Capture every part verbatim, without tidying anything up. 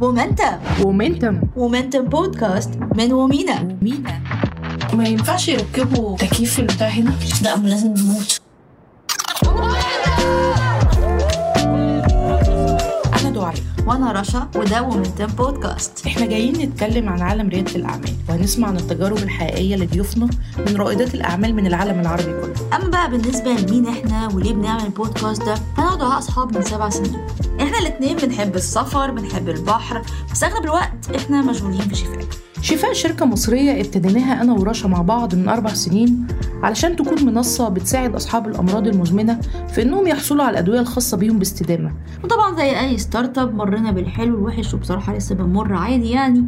وومنتا وومنتم وومنتم بودكاست من وومينا. وومينا ما ينفعش يركبوا تكييف في البتاع هنا، لا لازم نموت. أنا دعاء وأنا رشا وده وومنتم بودكاست. إحنا جايين نتكلم عن عالم ريادة الأعمال وهنسمع عن التجارب الحقيقية لضيوفنا من رائدات الأعمال من العالم العربي كله. أما بقى بالنسبة لمين إحنا وليه بنعمل البودكاست ده، أنا ودعاء أصحاب من سبع سنين. إحنا الاتنين بنحب السفر، بنحب البحر، بس أغلب الوقت إحنا مشغولين في شفاء. شفاء شركة مصرية ابتديناها أنا ورشا مع بعض من أربع سنين علشان تكون منصة بتساعد أصحاب الأمراض المزمنة في أنهم يحصلوا على الأدوية الخاصة بيهم باستدامة. وطبعا زي أي ستارت اب مرينا بالحلو والوحش، وبصراحة لسه بنمر عادي يعني،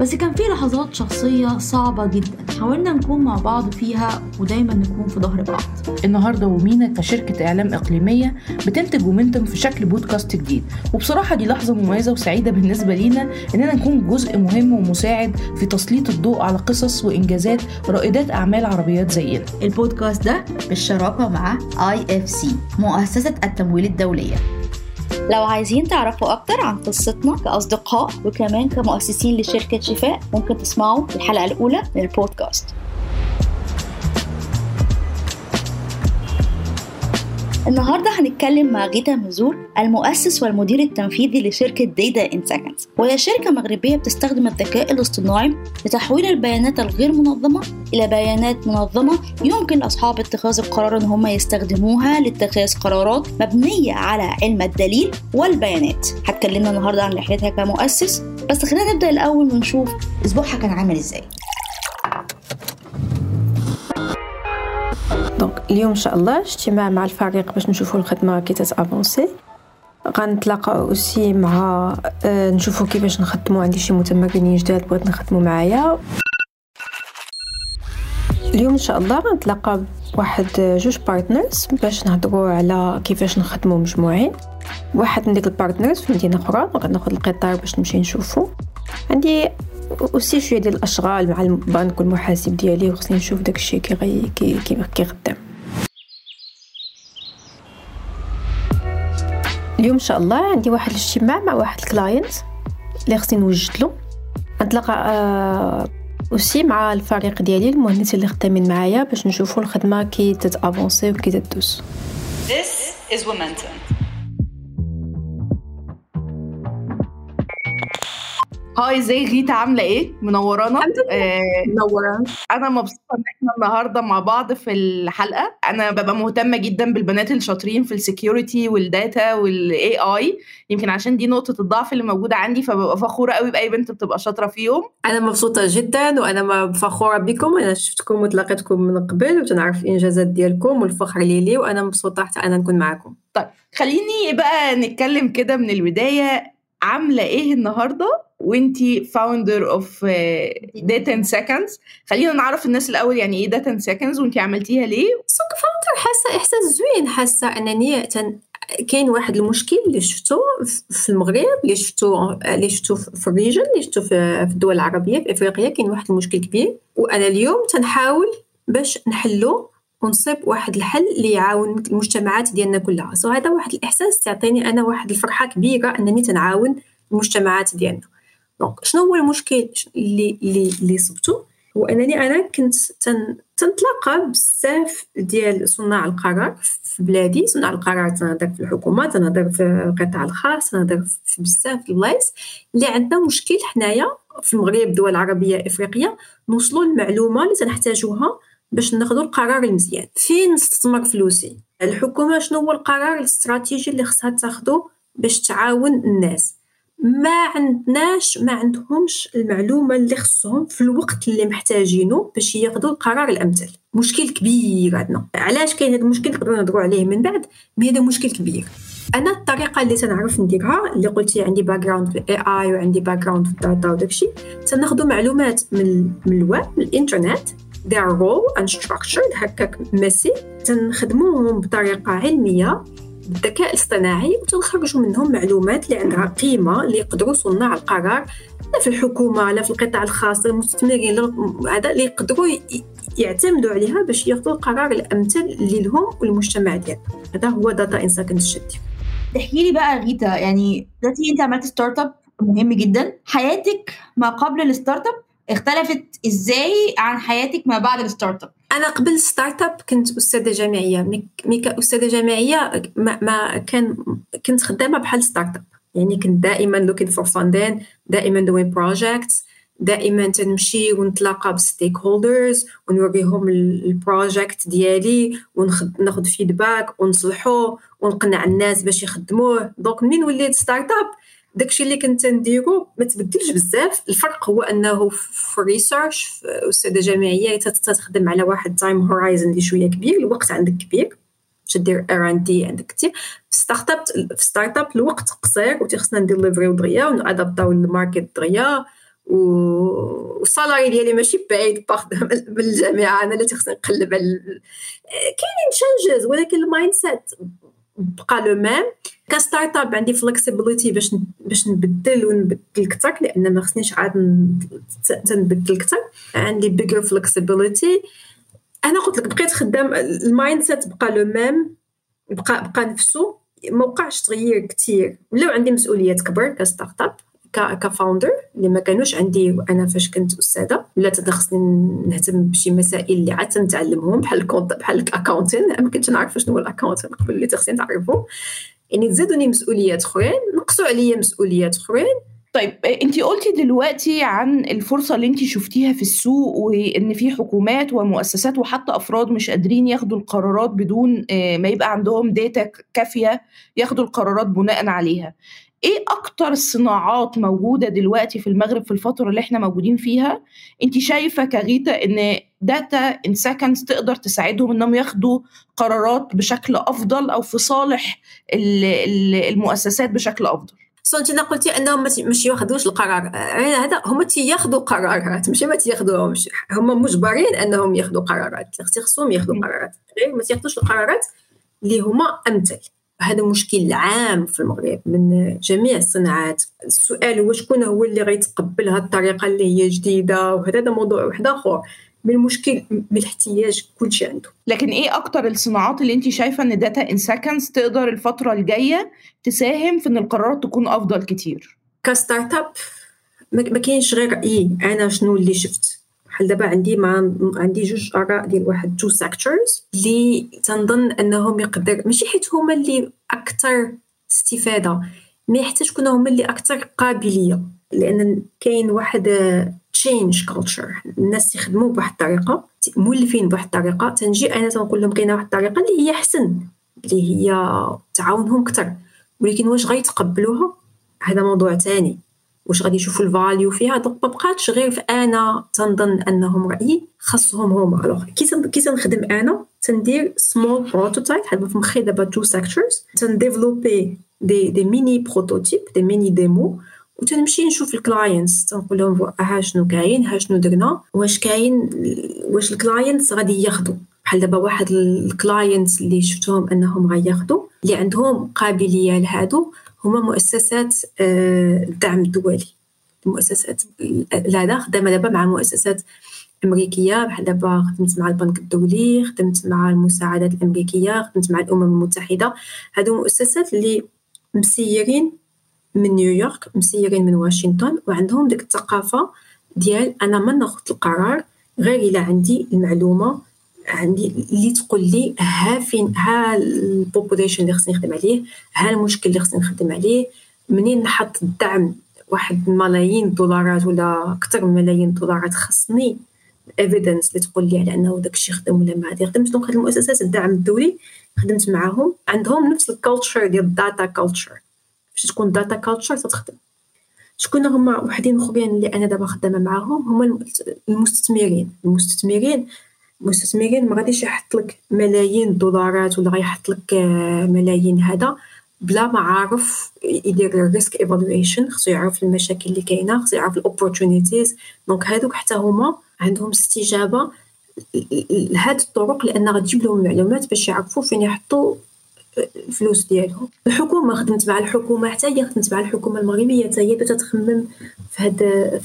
بس كان في لحظات شخصية صعبة جدا حاولنا نكون مع بعض فيها ودايما نكون في ظهر بعض. النهاردة وومينا كشركة إعلام إقليمية بتنتج وومنتم في شكل بودكاست جديد، وبصراحة دي لحظة مميزة وسعيدة بالنسبة لينا إننا نكون جزء مهم ومساعد في تسليط الضوء على قصص وإنجازات رائدات أعمال عربيات زينا. البودكاست ده بالشراكة مع آي إف سي مؤسسة التمويل الدولية. لو عايزين تعرفوا أكتر عن قصتنا كأصدقاء وكمان كمؤسسين لشركة شفاء، ممكن تسمعوا الحلقة الأولى من البودكاست. النهاردة هنتكلم مع غيثة مزور، المؤسس والمدير التنفيذي لشركة Data in Seconds، وهي شركة مغربية بتستخدم الذكاء الاصطناعي لتحويل البيانات الغير منظمة إلى بيانات منظمة يمكن لأصحاب اتخاذ القرار إن هم يستخدموها لاتخاذ قرارات مبنية على علم الدليل والبيانات. هتكلمنا النهاردة عن رحلتها كمؤسس، بس خلينا نبدأ الأول ونشوف أسبوعها كان عامل إزاي. دونك اليوم ان شاء الله اجتماع مع الفريق باش نشوفوا الخدمه كي تتافونسي، غنتلاقاو اوسي مع اه نشوفوا كيفاش نخدموا. عندي شي متمكنين جداد بغيت نخدموا معايا اليوم ان شاء الله. غنتلاقاو واحد جوج بارتنرز باش نهضروا على كيفاش نخدموا مجموعين. واحد من ديك البارتنرز في مدينه اخرى غناخذ القطار باش نمشي نشوفه. عندي وسي شويه ديال الاشغال مع البنك والمحاسب ديالي وخصني نشوف داكشي كي غي كي كي خدام. اليوم ان شاء الله عندي واحد الاجتماع مع واحد الكلاينت اللي خصني نوجد له. غنتلاقى وسي مع الفريق ديالي المهندس اللي خدامين معايا باش نشوفوا الخدمه كي تتافونسي وكي تدوز. This is Womentum. هاي، ازاي غيتا؟ عامله ايه؟ منورانا. آه منورانا. انا مبسوطه ان احنا النهارده مع بعض في الحلقه. انا ببقى مهتمه جدا بالبنات اللي شاطرين في السكيورتي والداتا والاي اي، يمكن عشان دي نقطه الضعف اللي موجوده عندي، فببقى فخوره قوي باي بنت بتبقى شاطره فيهم. انا مبسوطه جدا وانا فخوره بكم. انا شفتكم وتلاقيتكم من قبل وتنعرف الانجازات ديالكم والفخر ليلي، وانا مبسوطه حتى انا نكون معاكم. طيب خليني بقى نتكلم كده من البدايه. عامله ايه النهارده وانتي فاوندر اوف داتا ان سيكندز؟ خلينا نعرف الناس الاول يعني ايه داتا ان سيكندز وانتي عملتيها ليه. سو كفاوندر حاسه احساس زوين، حاسه انني كاين واحد المشكل اللي شفته في المغرب، اللي شفته اللي شفته في الريجن، اللي شفته في الدول العربيه في افريقيا، كاين واحد المشكل كبير وانا اليوم تنحاول باش نحله ونصيب واحد الحل اللي يعاون المجتمعات ديالنا كلها. سو هذا واحد الاحساس تعطيني انا واحد الفرحه كبيره انني تنعاون المجتمعات ديالنا. دونك شنو هو المشكل اللي اللي اللي صبته؟ هو انني انا كنت تن تنتلاقى بزاف ديال صناع القرار في بلادي. صناع القرار تنهضر في الحكومه، تنهضر في القطاع الخاص، تنهضر في بزاف البلايص اللي عندنا مشكل حنايا في المغرب، دول عربيه افريقيا، نوصلوا المعلومه اللي تنحتاجوها باش ناخذوا القرار المزيان. فين نستثمر فلوسي؟ الحكومه شنو هو القرار الاستراتيجي اللي خصها تاخذه باش تعاون الناس؟ ما عندناش ما عندهمش المعلومه اللي خصهم في الوقت اللي محتاجينه باش ياخذوا القرار الامثل. مشكل كبير عندنا. علاش كاين هذا المشكل؟ نقدروا نهضروا عليه من بعد، مي هذا مشكل كبير. انا الطريقه اللي تنعرف نديرها اللي قلتي عندي باك جراوند في الاي اي وعندي باك جراوند في الداتا وداكشي، تناخذوا معلومات من من الويب، من الانترنت، they're raw and structured هكاك ميسي، تنخدموهم بطريقه علميه بالذكاء الاصطناعي وتنخرجوا منهم معلومات اللي عندها قيمه اللي يقدروا صناع القرار لا في الحكومه لا في القطاع الخاص المستثمرين هذا اللي يقدروا يعتمدوا عليها باش ياخذوا القرار الامثل اللي لهم والمجتمع ديالنا. هذا هو داتا ان سيكندز. شتي تحكي لي بقى غيتا، يعني دلوقتي انت عملت ستارت اب مهم جدا. حياتك ما قبل الستارت اب اختلفت ازاي عن حياتك ما بعد الستارت اب؟ انا قبل ستارت اب كنت استاذه جامعيه، مي كاستاذه جامعيه ما, ما كان كنت خدامه بحال ستارت اب، يعني كنت دائما لوكين فور فاندين، دائما دوين بروجيكتس، دائما تنمشي ونتلاقى بالستيك هولدرز ونوريهم البروجيكت ديالي وناخذ فيدباك ونصلحوه ونقنع الناس باش يخدموه. دونك منين وليت ستارت اب داكشي اللي كنت نديرو ما تبدلش بزاف. الفرق هو انه في الريسيرش الاستاذه جامعيه تتخدم على واحد تايم هورايزن اللي شويه كبير، الوقت عندك كبير باش دير ار ان دي عندك كثير. في ستارت اب في ستارت اب الوقت قصير وتيخصنا نديليفريو دغيا ونادابطاو للماركت دغيا، والسالاري ديالي ماشي بعيد باخدها من الجامعه، انا اللي تيخصني نقلب على كاينين تشينجز ولكن المايند سيت بقى لو ميم. كستارت اب عندي فلكسيبيليتي باش باش نبدل ونبدل كثر لان ما خصنيش عاد نبدل كثر، عندي بيجر فلكسيبيليتي. انا قلت لك بقيت خدام المايند سيت بقى لو ميم، بقى بقى نفسه، ما وقعش تغيير كثير. ولاو عندي مسؤوليات كبر كستارت اب كفاوندر اللي ما كانوش عندي وانا فاش كنت استاذه، ولا خصني نهتم بشي مسائل اللي عاد نتعلمهم بحال الكونت بحال الاكاونتين، ما كنتش نعرف شنو هو الاكاونتين قبل اللي خصني نعرفو، يعني تزادوني مسؤوليات اخرين، نقصوا عليا مسؤوليات اخرين. طيب انت قلتي دلوقتي عن الفرصه اللي انت شفتيها في السوق وان في حكومات ومؤسسات وحتى افراد مش قادرين ياخدوا القرارات بدون ما يبقى عندهم داتا كافيه ياخدوا القرارات بناء عليها. ايه اكتر صناعات موجوده دلوقتي في المغرب في الفتره اللي احنا موجودين فيها انت شايفه كغيثة ان داتا ان سكندز تقدر تساعدهم انهم ياخدوا قرارات بشكل افضل او في صالح المؤسسات بشكل افضل؟ سنتينا قلتي انهم مش ياخدوش القرار، يعني هذا هما تياخدوا قرارات ماشي ما تياخدوهمش، هما مجبرين انهم ياخدوا قرارات، خصهم ياخدوا قرارات، غير ما تياخدوش القرارات اللي هما امثل. هذا مشكل عام في المغرب من جميع الصناعات. السؤال هو شكون هو اللي غيتقبل هذه الطريقه اللي هي جديده، وهذا موضوع واحد اخر من المشكل من الاحتياج كل شيء عنده. لكن ايه اكتر الصناعات اللي انت شايفه ان داتا ان سكندز تقدر الفتره الجايه تساهم في ان القرارات تكون افضل كتير؟ كستارت اب ما كاينش غير رايي انا شنو اللي شفت بحال دابا. عندي مع عندي جوج اراء ديال واحد تو سيكتورز اللي تنظن انهم يقدر ماشي حيت هما اللي اكثر استفاده مي حتى شكون هما اللي اكثر قابليه، لان كاين واحد تشينج كلتشر، الناس يخدموا بواحد الطريقه مولفين بواحد الطريقه، تنجي انا تنقول لهم كاينه واحد الطريقه اللي هي احسن اللي هي تعاونهم اكثر، ولكن واش غيتقبلوها هذا موضوع ثاني، واش غادي يشوفوا الفاليو فيها. دونك ما بقاتش غير في انا تنظن انهم رايي خاصهم هما. الوغ كي تنخدم انا تندير سمول بروتوتايب، حابه في مخي دابا تو سيكتورز، تنديفلوبي دي دي ميني بروتوتايب دي ميني ديمو، وتنمشي نشوف الكلاينتس تنقول لهم ها شنو كاين ها شنو درنا واش كاين واش الكلاينتس غادي ياخذوا. بحال دابا واحد الكلاينتس اللي شفتهم انهم غياخذوا اللي عندهم قابليه لهادو هما مؤسسات الدعم الدولي. المؤسسات لا خدامه دابا مع مؤسسات امريكيه، بحال دابا خدمت مع البنك الدولي، خدمت مع المساعدات الامريكيه، خدمت مع الامم المتحده. هادو مؤسسات اللي مسيرين من نيويورك مسيرين من واشنطن وعندهم ديك الثقافه ديال انا ما ناخذ القرار غير الا عندي المعلومه عندي اللي تقول لي ها فين ها البوبوليشن اللي خصني نخدم عليه، ها المشكل اللي خصني نخدم عليه. منين نحط الدعم واحد ملايين الدولارات ولا اكثر من ملايين الدولارات خصني ايفيدنس اللي تقول لي على انه داكشي خدم ولا ما غادي يخدمش. دونك هاد المؤسسات الدعم الدولي خدمت معاهم، عندهم نفس الكالتشر ديال الداتا كالتشر، باش تكون داتا كالتشر تتخدم. شكون هما وحدين اخرين اللي انا دابا خدامه معاهم؟ هما المستثمرين. المستثمرين المستثمرين ما غاديش يحط لك ملايين الدولارات ولا غيحط لك ملايين هذا بلا ما عارف يدير الريسك ايفالويشن، خصو يعرف المشاكل اللي كاينه، خصو يعرف الاوبورتونيتيز. دونك هادوك حتى هما عندهم استجابه لهاد الطرق لان غتجيب لهم المعلومات باش يعرفوا فين يحطوا الفلوس ديالهم. الحكومه خدمت مع الحكومه حتى هي خدمت مع الحكومه المغربيه حتى هي تتخمم في هاد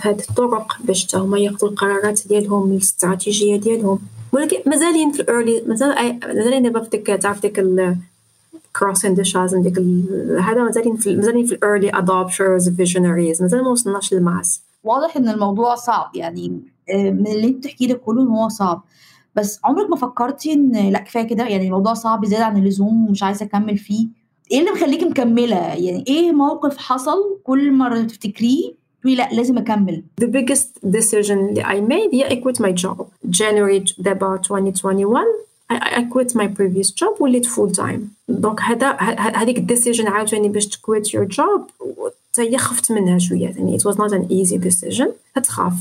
في هاد الطرق باش حتى هما ياخذوا القرارات ديالهم الاستراتيجيه ديالهم، ولكن مازالين في الايرلي مازال مازالين دابا في ديك تعرف ديك cross industries عندك هذا مازالين في مازالين في early adopters visionaries مازال ما وصلناش للماس. واضح إن الموضوع صعب، يعني من اللي بتحكي لك كله إن هو صعب، بس عمرك ما فكرتي إن لأ كفاية كده، يعني الموضوع صعب زيادة عن اللزوم ومش عايزة أكمل فيه؟ إيه اللي مخليك مكملة؟ يعني إيه موقف حصل كل مرة تفتكريه لا لازم أكمل؟ The biggest decision that I made yeah, I quit my job. January twenty twenty-one I, I quit my previous job وليت full time. دونك هذا هذيك decision عاوتاني باش to quit your job تاهي خفت منها شوية، يعني it was not an easy decision. تتخاف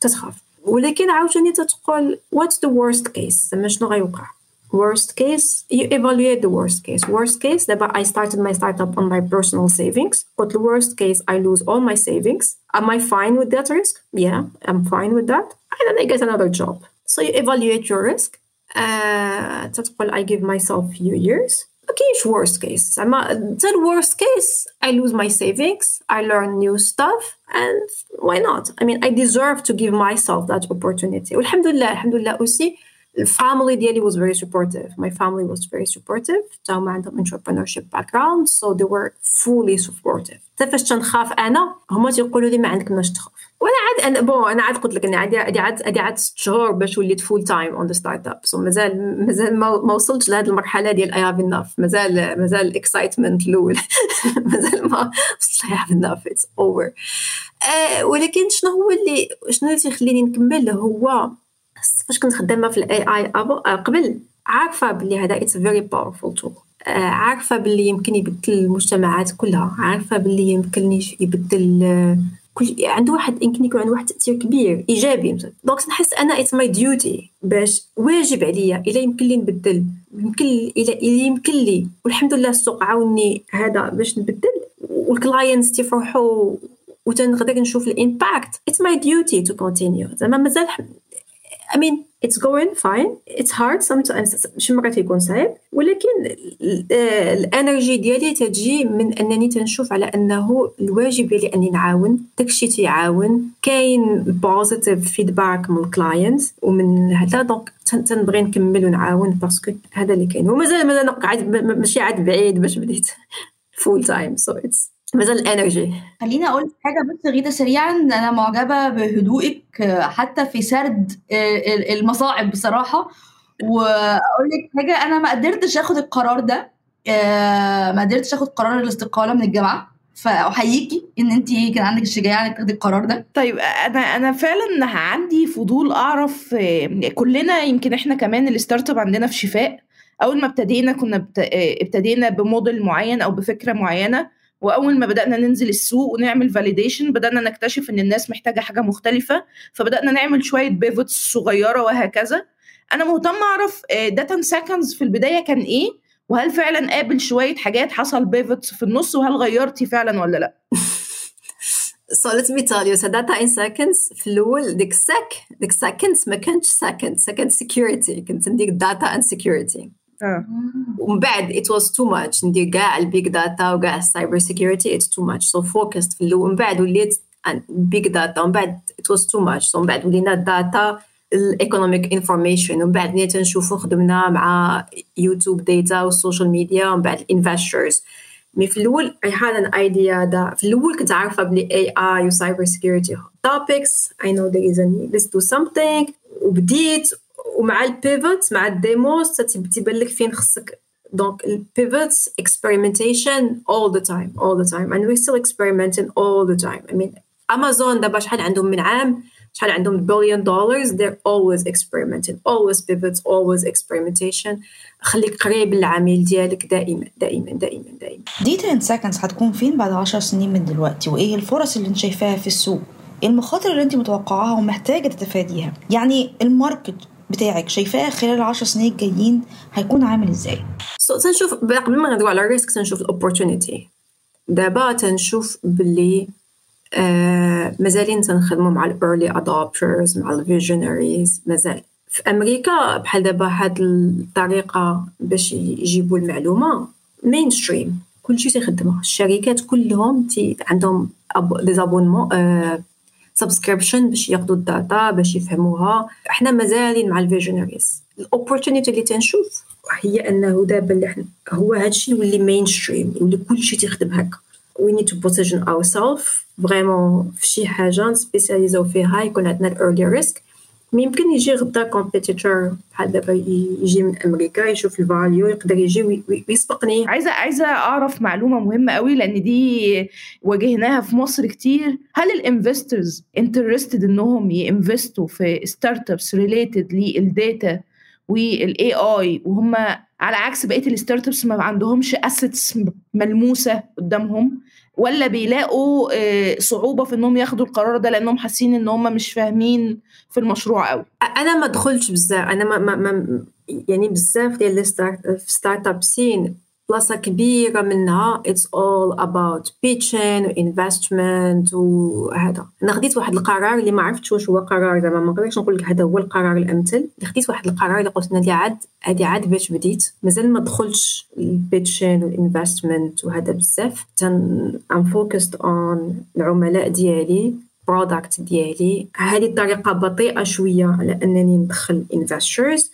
تتخاف ولكن عاوتاني تتقول what's the worst case، زعما شنو غيوقع. Worst case, you evaluate the worst case. Worst case, that I started my startup on my personal savings. But the worst case, I lose all my savings. Am I fine with that risk? Yeah, I'm fine with that. And then I get another job. So you evaluate your risk. Uh, that's why I give myself a few years. Okay, it's worst case. I'm a, that worst case, I lose my savings. I learn new stuff. And why not? I mean, I deserve to give myself that opportunity. Alhamdulillah, alhamdulillah aussi. The family ديالي was very supportive. My family was very supportive. تاو ما عندهم entrepreneurship background, so they were fully supportive. تفاش تنخاف أنا هما تيقولوا لي ما عندكماش تخاف. وأنا عاد أنا بون أنا عاد قلت لك أنا عاد عاد عاد عاد ست شهور باش وليت full time on the startup. So مازال مازال ما ما وصلتش لهاد المرحلة ديال I have enough. مازال مازال excitement الأول. مازال ما وصلت I have enough. It's over. Uh, ولكن شنو هو اللي شنو اللي تخليني نكمل هو فاش كنت خدامه في الاي اي قبل عارفه بلي هذا اتس فيري باورفول تول، عارفه بلي يمكن يبدل المجتمعات كلها، عارفه بلي يمكن يبدل كل عنده واحد يمكن يكون عنده واحد تاثير كبير ايجابي. دونك نحس انا اتس ماي ديوتي باش واجب عليا الا يمكن لي نبدل يمكن الا يمكن لي، والحمد لله السوق عاوني هذا باش نبدل والكلاينتس تيفرحوا وتنقدر نشوف الامباكت. اتس ماي ديوتي تو كونتينيو. زعما مازال I mean, it's going fine. It's hard sometimes. شي مرات يكون صعيب، ولكن الانرجي ديالي تجي من انني تنشوف على انه الواجب ديالي اني نعاون، داكشي تيعاون، كاين بوزيتيف فيدباك من الكلاينت ومن هذا، دونك تنبغي نكمل ونعاون باسكو هذا اللي كاين. ومازال مازال قاعد ماشي عاد بعيد باش بديت فول تايم، سو اتس مازال الانرجي. خليني اقول حاجه بس غيدة سريعا، انا معجبه بهدوئك حتى في سرد المصاعب بصراحه، واقول لك حاجه، انا ما قدرتش اخد القرار ده، ما قدرتش اخد قرار الاستقاله من الجامعه، فاحييكي ان انت كان عندك الشجاعه انك تاخدي القرار ده. طيب انا انا فعلا عندي فضول اعرف، كلنا يمكن احنا كمان الستارت اب عندنا في شفاء اول ما ابتدينا كنا ابتدينا بموديل معين او بفكره معينه، وأول ما بدأنا ننزل السوق ونعمل فاليديشن بدأنا نكتشف إن الناس محتاجة حاجة مختلفة، فبدأنا نعمل شوية بيفوتس صغيرة وهكذا. أنا مهتمة أعرف داتا إن سكندز في البداية كان إيه، وهل فعلا قابل شوية حاجات حصل بيفوتس في النص، وهل غيرتي فعلا ولا لأ؟ So let me tell you, so data in seconds في الأول ديك سك ديك seconds ما كانش second second security، كنت نديك data and security. ومن بعد it was too much ندير كاع البيج داتا وكاع السايبر سيكيورتي، it's too much so focused في الأول. ومن بعد وليت بيج داتا، ومن بعد it was too much، so ومن بعد ولينا داتا الايكونوميك انفورميشن، ومن بعد نيت نشوفو خدمنا مع يوتيوب داتا والسوشيال ميديا، ومن بعد الانفسترز. مي في الأول I had an idea that في الأول كنت عارفة بلي إيه آي و cyber security topics I know there is a need let's do something، وبديت ومع البيفوت مع الديموز تتبان لك فين خصك. دونك البيفوت experimentation all the time all the time and we still experimenting all the time. I mean Amazon دابا شحال عندهم من عام، شحال عندهم billion dollars، they're always experimenting always pivots always experimentation. خليك قريب للعميل ديالك دائما دائما دائما دائما. ديتا إن سكندز هتكون فين بعد عشر سنين من دلوقتي، وايه الفرص اللي انت شايفاها في السوق، المخاطر اللي انت متوقعاها ومحتاجه تتفاديها؟ يعني الماركت بتاعك شايفاه خلال عشر سنين جايين هيكون عامل ازاي؟ so, تنشوف قبل ما ندوي على الريسك تنشوف الاوبورتونيتي. دابا تنشوف باللي آه مازالين تنخدموا مع الايرلي ادابترز مع الفيجنريز. مازال في امريكا بحال دابا هاد الطريقه باش يجيبوا المعلومه مينستريم، كلشي تيخدمها الشركات كلهم تي عندهم دي زابونمون آه سبسكريبشن باش ياخذوا الداتا باش يفهموها. احنا مازالين مع الفيجنريز. الاوبورتونيتي اللي تنشوف هي انه دابا اللي حنا هو هادشي يولي ماينستريم، يولي كلشي تيخدم هكا. وي نيد تو بروتيجن اور سيلف فريمون فشي حاجه سبيسياليزاو فيها، يكون عندنا الايرلي ريسك. ممكن يجي غدا كومبيتيتور بحال دابا يجي من امريكا يشوف الفاليو يقدر يجي ويسبقني. عايزه عايزه اعرف معلومه مهمه قوي لان دي واجهناها في مصر كتير، هل الانفسترز انترستد انهم ينفستوا في ستارت ابس ريليتد للداتا والاي اي وهم على عكس بقيه الستارت ابس ما عندهمش اسيتس ملموسه قدامهم، ولا بيلاقوا صعوبة في انهم ياخدوا القرار ده لانهم حاسين ان هم مش فاهمين في المشروع قوي؟ انا ما دخلتش بزاف، انا ما, ما, ما يعني بزاف ديال الستارت اب سين، بلاصه كبيره منها it's all about pitching و investment وهذا. انا خديت واحد القرار اللي ما عرفتش واش هو قرار، زعما ما نقدرش نقول لك هذا هو القرار الامثل. خديت واحد القرار اللي قلت انا عاد هذه عاد باش بديت مازال ما دخلتش البيتشين والانفستمنت وهذا بزاف، ام فوكست اون العملاء ديالي برودكت ديالي. هذه الطريقه بطيئه شويه على انني ندخل انفسترز،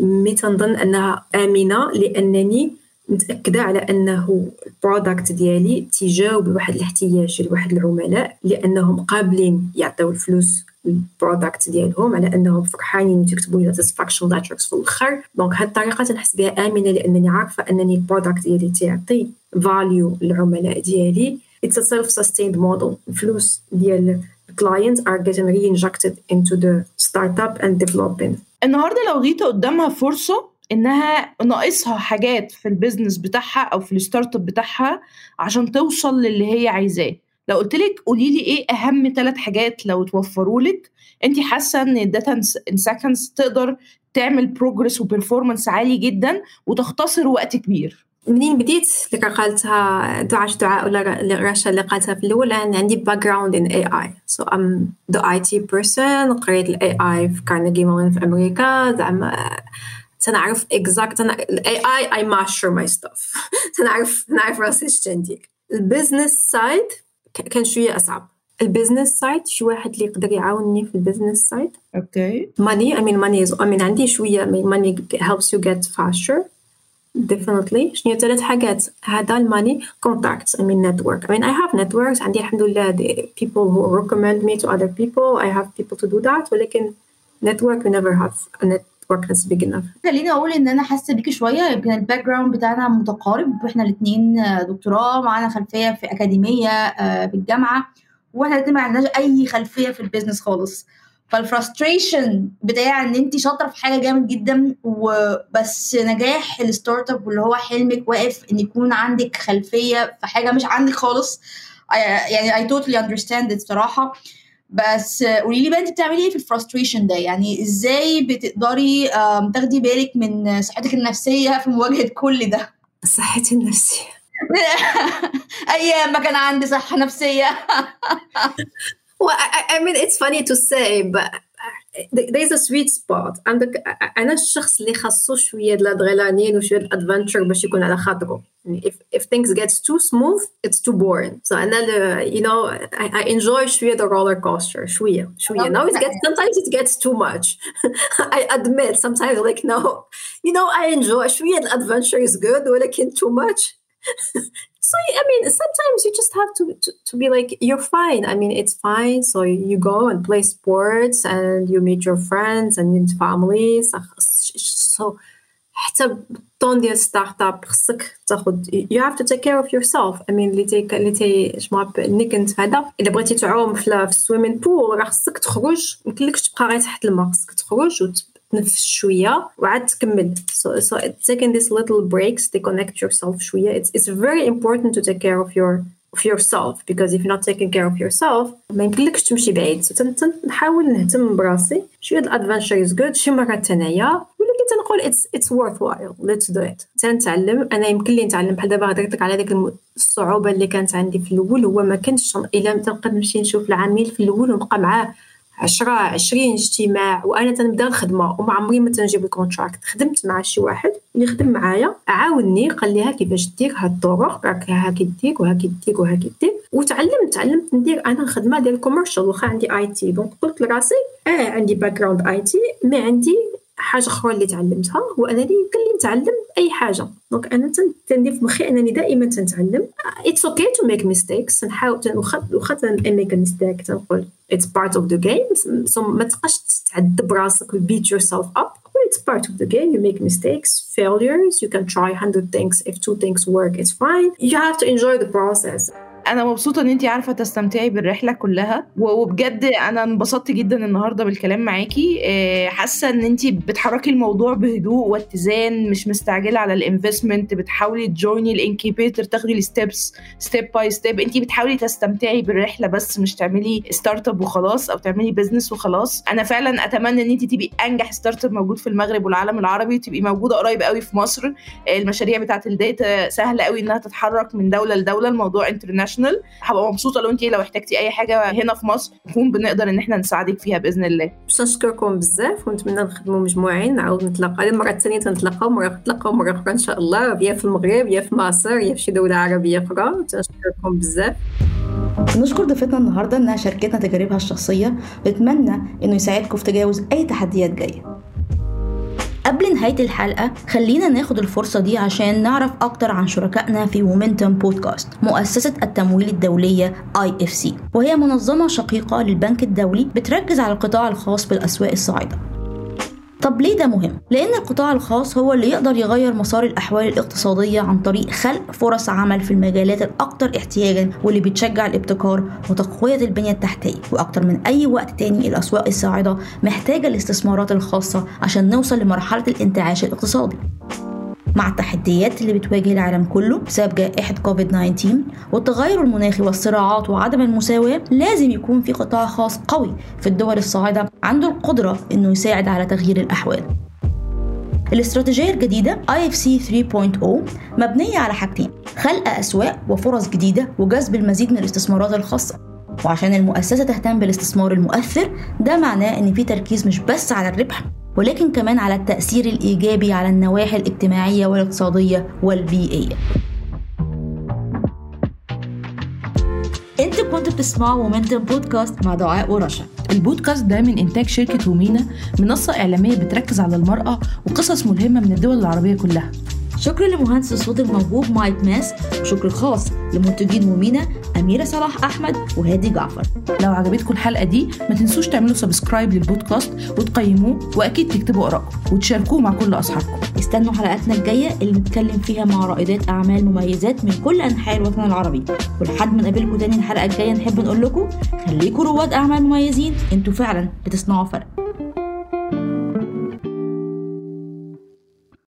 مي تنظن انها امنه لانني متاكده على انه البرودكت ديالي تجاوب لواحد الاحتياج لواحد العملاء، لانهم قابلين يعطيو الفلوس البرودكت ديالهم على انهم فرحانين تكتبوا لي ساتسفاكشن لاتريكس في الاخر. دونك هاد الطريقه تنحس بها امنه لانني عارفه انني البرودكت ديالي تيعطي فاليو للعملاء ديالي. اتس سيلف سستيند موديل، الفلوس ديال clients are getting reinjected into the startup and developing. النهارده لو غيتا قدامها فرصه انها ناقصها حاجات في البيزنس بتاعها او في الستارت اب بتاعها عشان توصل للي هي عايزاه، لو قلت لك قولي لي ايه اهم ثلاث حاجات لو توفروا لك انت حاسه ان داتا ان سكندز تقدر تعمل بروجرس وبرفورمانس عالي جدا وتختصر وقت كبير؟ منين بديت اللي قالتها دعاء دعاء ولا رشا اللي قالتها في الاول، عندي باك جراوند ان اي اي، سو ام ذا اي تي بيرسون. قريت الاي اي في كارنيجي مون في امريكا، زعما تنعرف اكزاكت انا الاي اي اي ماستر ماي ستاف، تنعرف نعرف راسي شندي. البيزنس سايد كان شويه اصعب، البيزنس سايد شي واحد اللي يقدر يعاونني في البيزنس سايد؟ اوكي ماني، اي مين ماني اي مين عندي شويه ماني هيلبس يو جيت فاستر definitely. شنو ثلاث حاجات هذا الماني؟ contacts I mean network I mean I have networks عندي الحمد لله، the people who recommend me to other people I have people to do that، ولكن network we never have a network that's big enough. خليني أقول إن أنا حاسة بيك شوية، يمكن الباك جراوند بتاعنا متقارب، وإحنا الاثنين دكتوراه معانا خلفية في أكاديمية بالجامعة، وإحنا الاثنين ما عندناش أي خلفية في البيزنس خالص. فالفرستريشن بتاع ان انت شاطره في حاجه جامد جدا وبس نجاح الستارت اب واللي هو حلمك واقف ان يكون عندك خلفيه في حاجه مش عندك خالص، يعني اي توتالي اندرستاند الصراحه. بس قولي لي بقى انت بتعملي ايه في الفرستريشن ده؟ يعني ازاي بتقدري تاخدي بالك من صحتك النفسيه في مواجهه كل ده؟ صحتي النفسيه ايام ما كان عندي صحه نفسيه. Well, I, I mean, it's funny to say, but there's a sweet spot. عندك أنا الشخص اللي خاصه شوية الأدرينالين وشوية الأدفنتشر باش يكون على خاطره. If if things get too smooth, it's too boring. So أنا you know I, I enjoy شوية the roller coaster شوية شوية. Okay. Now it gets sometimes it gets too much. I admit sometimes like no, you know I enjoy شوية the adventure is good, ولكن too much. So I mean, sometimes you just have to, to to be like, you're fine. I mean, it's fine. So you go and play sports, and you meet your friends and your family. So, حتى طون ديال ستارت اب خصك تاخد you have to take care of yourself. I mean, اللي تي اللي تي شمع نكنت هذا. إذا بغيتي تعوم في السويمين بول راه خصك تخرج، مكلكش تبقى غير تحت الماء، خصك تخرج وت نفس شوية وعاد تكمل. So so taking these little breaks to connect yourself شوية. It's it's very important to take care of your of yourself because if you're not taking care of yourself ما يمكنلكش تمشي بعيد. So نحاول نهتم براسي شوية. Adventure is good شي مرة تانية، ولكن تنقول it's it's worthwhile. Let's do it. تنتعلم. أنا يمكن لي نتعلم بحال دابا هضرتك على ديك الصعوبة اللي كانت عندي في الأول، هو ما كنتش إلا تنقد نمشي نشوف العميل في الأول ونبقى معاه عشرة عشرين اجتماع وأنا تنبدأ الخدمة وما عمري ما تنجيب الكونتراكت. خدمت مع شي واحد اللي خدم معايا عاوني قال لي كيفاش دير هاد الطرق، راك هاكي دير وهاكي دير وهاكي دير، وتعلمت تعلمت ندير أنا الخدمة ديال الكوميرشال. واخا عندي آي تي، دونك قلت لراسي اه عندي باك جراوند آي تي، ما عندي حاجه اخرى اللي تعلمتها هو انني يمكن لي نتعلم اي حاجه. دونك انا تندير في مخي انني دائما تنتعلم. اتس اوكي تو ميك ميستيكس، نحاول واخا نميك ميستيك تنقول اتس بارت اوف ذا جيم. ما تبقاش تعذب راسك وبيت يور سيلف اب. It's part of the game. You make mistakes, failures. You can try one hundred things. If two things work, it's fine. You have to enjoy the process. أنا مبسوطة إن أنتي عارفة تستمتعي بالرحلة كلها، وبجد أنا انبسطت جدا النهاردة بالكلام معاكي. حاسة إن أنتي بتحركي الموضوع بهدوء واتزان، مش مستعجلة على الانفستمنت، بتحاولي تجويني الانكيبيتر، تاخدي الستيبس ستيب باي ستيب. أنتي بتحاولي تستمتعي بالرحلة بس، مش تعملي ستارت اب وخلاص أو تعملي بيزنس وخلاص. أنا فعلا أتمنى إن أنتي تبقي أنجح ستارت اب موجود في المغرب والعالم العربي، تبقي موجودة قريب قوي في مصر. المشاريع بتاعة الداتا سهلة قوي إنها تتحرك من دولة لدولة. الموضوع انترناشونال. هبقى مبسوطه لو انتي لو احتجتي اي حاجه هنا في مصر نكون بنقدر ان احنا نساعدك فيها باذن الله. باش نشكركم بزاف ونتمنى نخدموا مجموعين، نعاود نتلاقاو المره الثانيه، تنتلاقاو مره نتلاقاو مره اخرى ان شاء الله، يا في المغرب يا في مصر يا في شي دوله عربيه اخرى. تنشكركم بزاف. نشكر ضيفتنا النهارده انها شاركتنا تجاربها الشخصيه، بتمنى انه يساعدكم في تجاوز اي تحديات جايه. قبل نهاية الحلقة خلينا ناخد الفرصة دي عشان نعرف أكتر عن شركائنا في وومنتم بودكاست، مؤسسة التمويل الدولية آي إف سي، وهي منظمة شقيقة للبنك الدولي بتركز على القطاع الخاص بالأسواق الصاعدة. طب ليه ده مهم؟ لأن القطاع الخاص هو اللي يقدر يغير مسار الأحوال الاقتصادية عن طريق خلق فرص عمل في المجالات الأكثر احتياجاً، واللي بتشجع الابتكار وتقوية البنية التحتية. وأكتر من أي وقت تاني الأسواق الصاعدة محتاجة الاستثمارات الخاصة عشان نوصل لمرحلة الانتعاش الاقتصادي. مع التحديات اللي بتواجه العالم كله بسبب جائحة كوفيد تسعتاشر والتغير المناخي والصراعات وعدم المساواة، لازم يكون في قطاع خاص قوي في الدول الصاعدة عنده القدرة إنه يساعد على تغيير الأحوال. الاستراتيجية الجديدة آي إف سي ثري بوينت أو مبنية على حاجتين: خلق أسواق وفرص جديدة وجذب المزيد من الاستثمارات الخاصة. وعشان المؤسسة تهتم بالاستثمار المؤثر، ده معناه إن في تركيز مش بس على الربح، ولكن كمان على التأثير الإيجابي على النواحي الاجتماعية والاقتصادية والبيئية. انتوا كنتوا بتسمعوا وومنتم بودكاست مع دعاء ورشا. البودكاست ده من إنتاج شركة وومينا، منصة إعلامية بتركز على المرأة وقصص ملهمة من الدول العربية كلها. شكرا لمهندس الصوت الموهوب مايك ماس، وشكر خاص لمنتجين وومينا أميرة صلاح أحمد وهادي جعفر. لو عجبتكم الحلقة دي ما تنسوش تعملوا سبسكرايب للبودكاست وتقيموه، وأكيد تكتبوا آراءكم وتشاركوه مع كل أصحابكم. استنوا حلقاتنا الجاية اللي نتكلم فيها مع رائدات أعمال مميزات من كل أنحاء الوطن العربي. ولحد ما نقابلكم تاني الحلقة الجاية، نحب نقول لكم خليكم رواد أعمال مميزين، انتوا فعلا بتصنعوا فرق.